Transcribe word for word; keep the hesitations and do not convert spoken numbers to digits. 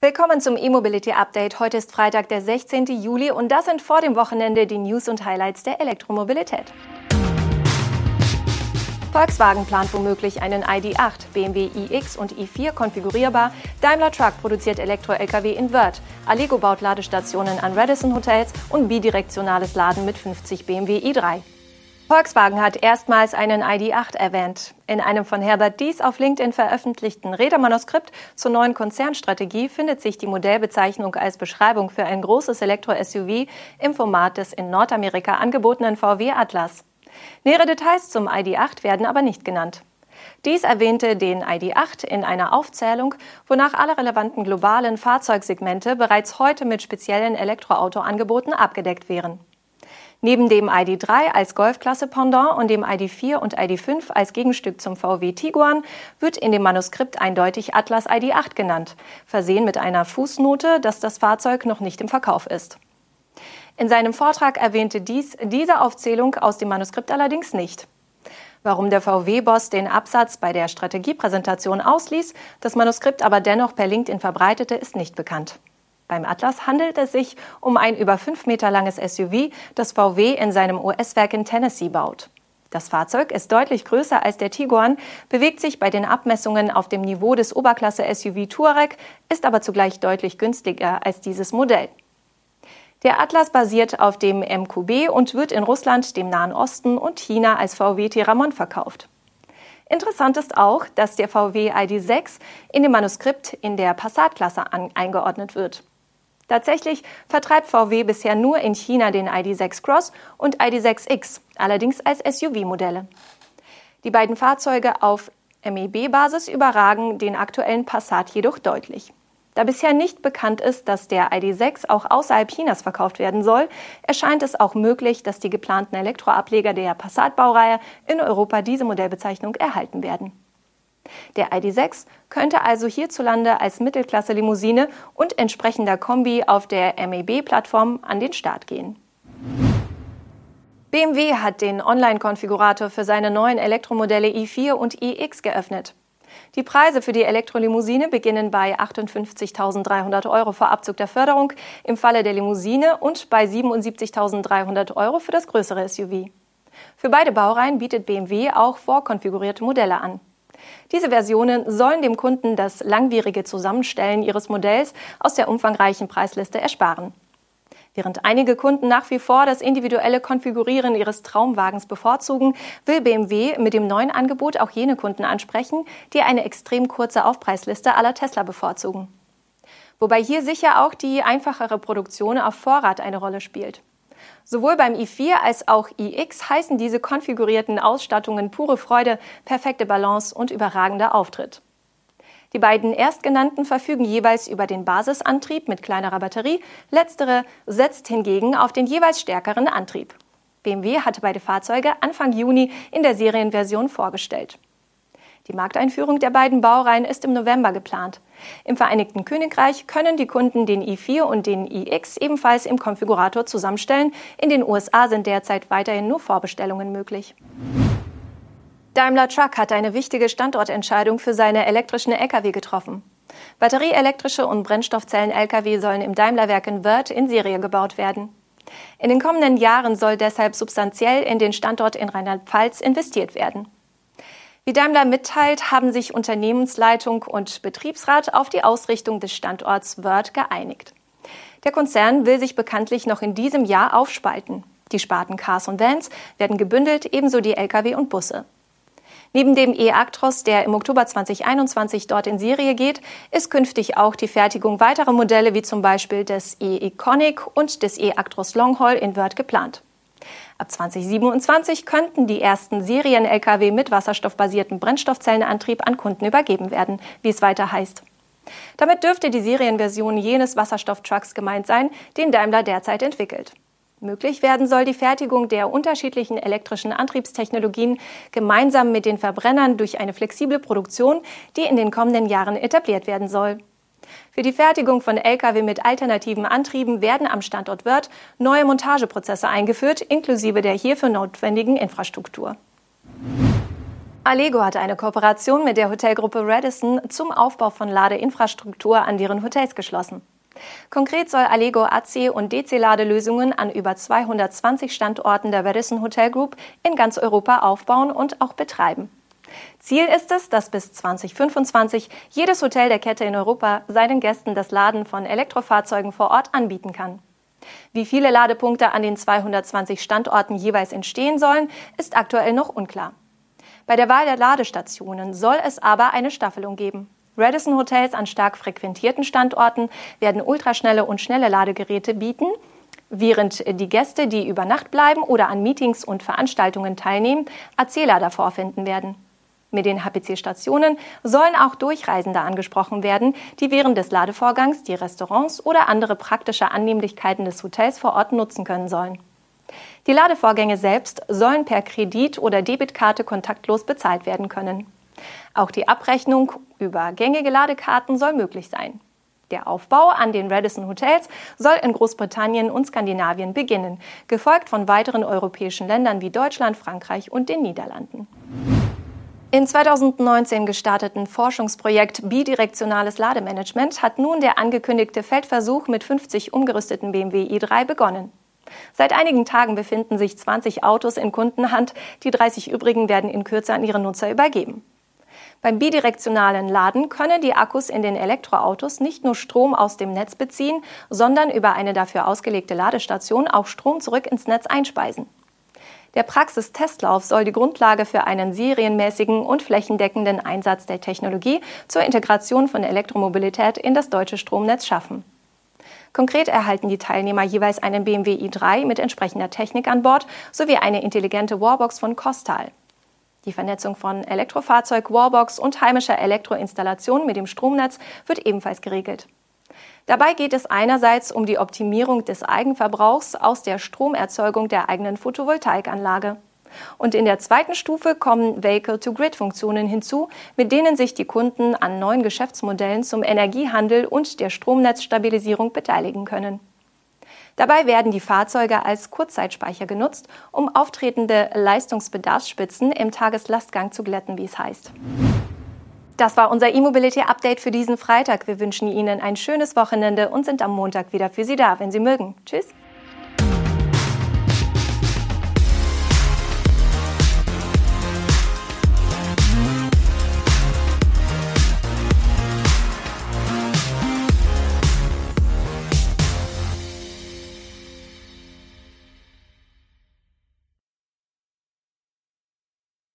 Willkommen zum E-Mobility-Update. Heute ist Freitag, der sechzehnten Juli und das sind vor dem Wochenende die News und Highlights der Elektromobilität. Volkswagen plant womöglich einen I D acht, B M W i X und i vier konfigurierbar, Daimler Truck produziert Elektro-L K W in Wörth, Allego baut Ladestationen an Radisson Hotels und bidirektionales Laden mit fünfzig B M W i drei. Volkswagen hat erstmals einen I D acht erwähnt. In einem von Herbert Diess auf LinkedIn veröffentlichten Redemanuskript zur neuen Konzernstrategie findet sich die Modellbezeichnung als Beschreibung für ein großes Elektro-S U V im Format des in Nordamerika angebotenen V W Atlas. Nähere Details zum I D acht werden aber nicht genannt. Dies erwähnte den I D acht in einer Aufzählung, wonach alle relevanten globalen Fahrzeugsegmente bereits heute mit speziellen Elektroauto-Angeboten abgedeckt wären. Neben dem I D drei als Golfklasse-Pendant und dem I D vier und I D fünf als Gegenstück zum V W Tiguan wird in dem Manuskript eindeutig Atlas I D acht genannt, versehen mit einer Fußnote, dass das Fahrzeug noch nicht im Verkauf ist. In seinem Vortrag erwähnte Diess diese Aufzählung aus dem Manuskript allerdings nicht. Warum der V W-Boss den Absatz bei der Strategiepräsentation ausließ, das Manuskript aber dennoch per LinkedIn verbreitete, ist nicht bekannt. Beim Atlas handelt es sich um ein über fünf Meter langes S U V, das V W in seinem U S-Werk in Tennessee baut. Das Fahrzeug ist deutlich größer als der Tiguan, bewegt sich bei den Abmessungen auf dem Niveau des Oberklasse-S U V Touareg, ist aber zugleich deutlich günstiger als dieses Modell. Der Atlas basiert auf dem M Q B und wird in Russland, dem Nahen Osten und China als V W Teramon verkauft. Interessant ist auch, dass der V W I D sechs in dem Manuskript in der Passat-Klasse eingeordnet wird. Tatsächlich vertreibt V W bisher nur in China den I D sechs Cross und I D sechs X, allerdings als S U V-Modelle. Die beiden Fahrzeuge auf M E B-Basis überragen den aktuellen Passat jedoch deutlich. Da bisher nicht bekannt ist, dass der I D sechs auch außerhalb Chinas verkauft werden soll, erscheint es auch möglich, dass die geplanten Elektroableger der Passat-Baureihe in Europa diese Modellbezeichnung erhalten werden. Der I D sechs könnte also hierzulande als Mittelklasse-Limousine und entsprechender Kombi auf der M E B-Plattform an den Start gehen. B M W hat den Online-Konfigurator für seine neuen Elektromodelle i vier und iX geöffnet. Die Preise für die Elektrolimousine beginnen bei achtundfünfzigtausenddreihundert Euro vor Abzug der Förderung im Falle der Limousine und bei siebenundsiebzigtausenddreihundert Euro für das größere S U V. Für beide Baureihen bietet B M W auch vorkonfigurierte Modelle an. Diese Versionen sollen dem Kunden das langwierige Zusammenstellen ihres Modells aus der umfangreichen Preisliste ersparen. Während einige Kunden nach wie vor das individuelle Konfigurieren ihres Traumwagens bevorzugen, will B M W mit dem neuen Angebot auch jene Kunden ansprechen, die eine extrem kurze Aufpreisliste à la Tesla bevorzugen. Wobei hier sicher auch die einfachere Produktion auf Vorrat eine Rolle spielt. Sowohl beim i vier als auch iX heißen diese konfigurierten Ausstattungen pure Freude, perfekte Balance und überragender Auftritt. Die beiden Erstgenannten verfügen jeweils über den Basisantrieb mit kleinerer Batterie, letztere setzt hingegen auf den jeweils stärkeren Antrieb. B M W hatte beide Fahrzeuge Anfang Juni in der Serienversion vorgestellt. Die Markteinführung der beiden Baureihen ist im November geplant. Im Vereinigten Königreich können die Kunden den i vier und den iX ebenfalls im Konfigurator zusammenstellen. In den U S A sind derzeit weiterhin nur Vorbestellungen möglich. Daimler Truck hat eine wichtige Standortentscheidung für seine elektrischen L K W getroffen. Batterieelektrische und Brennstoffzellen-L K W sollen im Daimlerwerk in Wörth in Serie gebaut werden. In den kommenden Jahren soll deshalb substanziell in den Standort in Rheinland-Pfalz investiert werden. Wie Daimler mitteilt, haben sich Unternehmensleitung und Betriebsrat auf die Ausrichtung des Standorts Wörth geeinigt. Der Konzern will sich bekanntlich noch in diesem Jahr aufspalten. Die Sparten Cars und Vans werden gebündelt, ebenso die L K W und Busse. Neben dem E-Actros, der im Oktober zweitausendeinundzwanzig dort in Serie geht, ist künftig auch die Fertigung weiterer Modelle wie zum Beispiel des E-Iconic und des E-Actros Longhaul in Wörth geplant. Ab zweitausendsiebenundzwanzig könnten die ersten Serien-L K W mit wasserstoffbasiertem Brennstoffzellenantrieb an Kunden übergeben werden, wie es weiter heißt. Damit dürfte die Serienversion jenes Wasserstofftrucks gemeint sein, den Daimler derzeit entwickelt. Möglich werden soll die Fertigung der unterschiedlichen elektrischen Antriebstechnologien gemeinsam mit den Verbrennern durch eine flexible Produktion, die in den kommenden Jahren etabliert werden soll. Für die Fertigung von L K W mit alternativen Antrieben werden am Standort Wörth neue Montageprozesse eingeführt, inklusive der hierfür notwendigen Infrastruktur. Allego hat eine Kooperation mit der Hotelgruppe Radisson zum Aufbau von Ladeinfrastruktur an deren Hotels geschlossen. Konkret soll Allego A C- und D C-Ladelösungen an über zweihundertzwanzig Standorten der Radisson Hotel Group in ganz Europa aufbauen und auch betreiben. Ziel ist es, dass bis zweitausendfünfundzwanzig jedes Hotel der Kette in Europa seinen Gästen das Laden von Elektrofahrzeugen vor Ort anbieten kann. Wie viele Ladepunkte an den zweihundertzwanzig Standorten jeweils entstehen sollen, ist aktuell noch unklar. Bei der Wahl der Ladestationen soll es aber eine Staffelung geben. Radisson Hotels an stark frequentierten Standorten werden ultraschnelle und schnelle Ladegeräte bieten, während die Gäste, die über Nacht bleiben oder an Meetings und Veranstaltungen teilnehmen, A C-Lader vorfinden werden. Mit den H P C-Stationen sollen auch Durchreisende angesprochen werden, die während des Ladevorgangs die Restaurants oder andere praktische Annehmlichkeiten des Hotels vor Ort nutzen können sollen. Die Ladevorgänge selbst sollen per Kredit- oder Debitkarte kontaktlos bezahlt werden können. Auch die Abrechnung über gängige Ladekarten soll möglich sein. Der Aufbau an den Radisson Hotels soll in Großbritannien und Skandinavien beginnen, gefolgt von weiteren europäischen Ländern wie Deutschland, Frankreich und den Niederlanden. Im zweitausendneunzehn gestarteten Forschungsprojekt Bidirektionales Lademanagement hat nun der angekündigte Feldversuch mit fünfzig umgerüsteten B M W i drei begonnen. Seit einigen Tagen befinden sich zwanzig Autos in Kundenhand, die dreißig übrigen werden in Kürze an ihre Nutzer übergeben. Beim bidirektionalen Laden können die Akkus in den Elektroautos nicht nur Strom aus dem Netz beziehen, sondern über eine dafür ausgelegte Ladestation auch Strom zurück ins Netz einspeisen. Der Praxistestlauf soll die Grundlage für einen serienmäßigen und flächendeckenden Einsatz der Technologie zur Integration von Elektromobilität in das deutsche Stromnetz schaffen. Konkret erhalten die Teilnehmer jeweils einen B M W i drei mit entsprechender Technik an Bord sowie eine intelligente Wallbox von Kostal. Die Vernetzung von Elektrofahrzeug, Wallbox und heimischer Elektroinstallation mit dem Stromnetz wird ebenfalls geregelt. Dabei geht es einerseits um die Optimierung des Eigenverbrauchs aus der Stromerzeugung der eigenen Photovoltaikanlage. Und in der zweiten Stufe kommen Vehicle-to-Grid-Funktionen hinzu, mit denen sich die Kunden an neuen Geschäftsmodellen zum Energiehandel und der Stromnetzstabilisierung beteiligen können. Dabei werden die Fahrzeuge als Kurzzeitspeicher genutzt, um auftretende Leistungsbedarfsspitzen im Tageslastgang zu glätten, wie es heißt. Das war unser E-Mobility-Update für diesen Freitag. Wir wünschen Ihnen ein schönes Wochenende und sind am Montag wieder für Sie da, wenn Sie mögen. Tschüss!